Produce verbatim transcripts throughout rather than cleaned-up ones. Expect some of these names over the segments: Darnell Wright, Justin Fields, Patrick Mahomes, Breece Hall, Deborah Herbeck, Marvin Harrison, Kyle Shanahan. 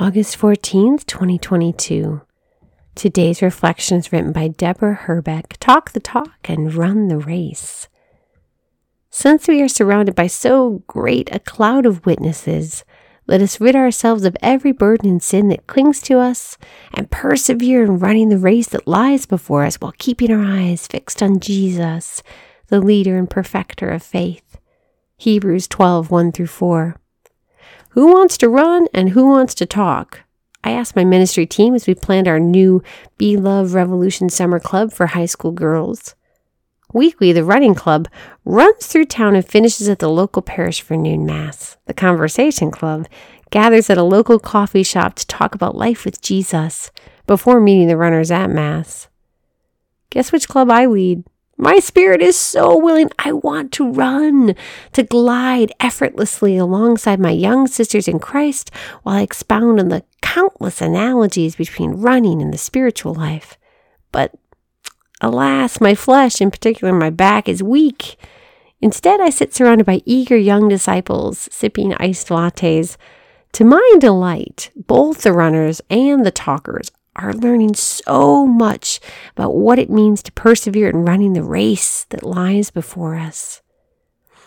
August fourteenth, twenty twenty-two. Today's reflections, written by Deborah Herbeck, Talk the Talk and Run the Race. Since we are surrounded by so great a cloud of witnesses, let us rid ourselves of every burden and sin that clings to us and persevere in running the race that lies before us while keeping our eyes fixed on Jesus, the leader and perfecter of faith. Hebrews twelve, one through four. Who wants to run and who wants to talk? I asked my ministry team as we planned our new Be Love Revolution Summer Club for high school girls. Weekly, the running club runs through town and finishes at the local parish for noon mass. The conversation club gathers at a local coffee shop to talk about life with Jesus before meeting the runners at mass. Guess which club I lead? My spirit is so willing. I want to run, to glide effortlessly alongside my young sisters in Christ while I expound on the countless analogies between running and the spiritual life. But alas, my flesh, in particular my back, is weak. Instead, I sit surrounded by eager young disciples, sipping iced lattes. To my delight, both the runners and the talkers are learning so much about what it means to persevere in running the race that lies before us.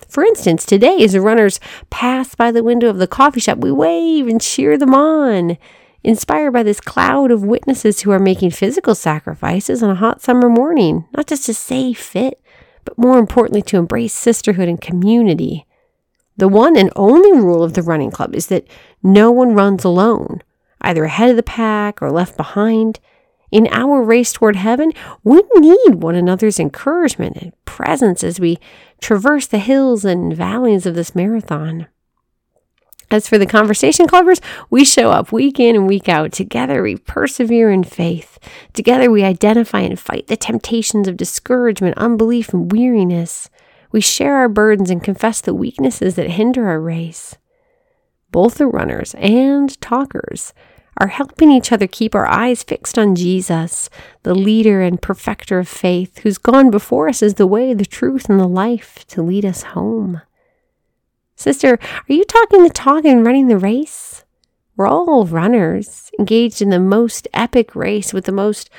For instance, today, as the runners pass by the window of the coffee shop, we wave and cheer them on, inspired by this cloud of witnesses who are making physical sacrifices on a hot summer morning, not just to stay fit, but more importantly, to embrace sisterhood and community. The one and only rule of the running club is that no one runs alone, either ahead of the pack or left behind. In our race toward heaven, we need one another's encouragement and presence as we traverse the hills and valleys of this marathon. As for the conversation clubbers, we show up week in and week out. Together we persevere in faith. Together we identify and fight the temptations of discouragement, unbelief, and weariness. We share our burdens and confess the weaknesses that hinder our race. Both the runners and talkers are helping each other keep our eyes fixed on Jesus, the leader and perfecter of faith, who's gone before us as the way, the truth, and the life to lead us home. Sister, are you talking the talk and running the race? We're all runners, engaged in the most epic race with the most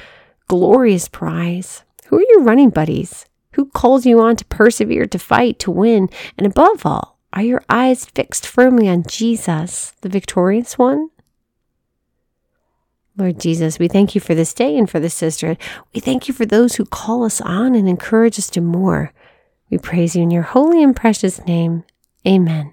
glorious prize. Who are your running buddies? Who calls you on to persevere, to fight, to win? And above all, are your eyes fixed firmly on Jesus, the victorious one? Lord Jesus, we thank you for this day and for this sister. We thank you for those who call us on and encourage us to more. We praise you in your holy and precious name. Amen.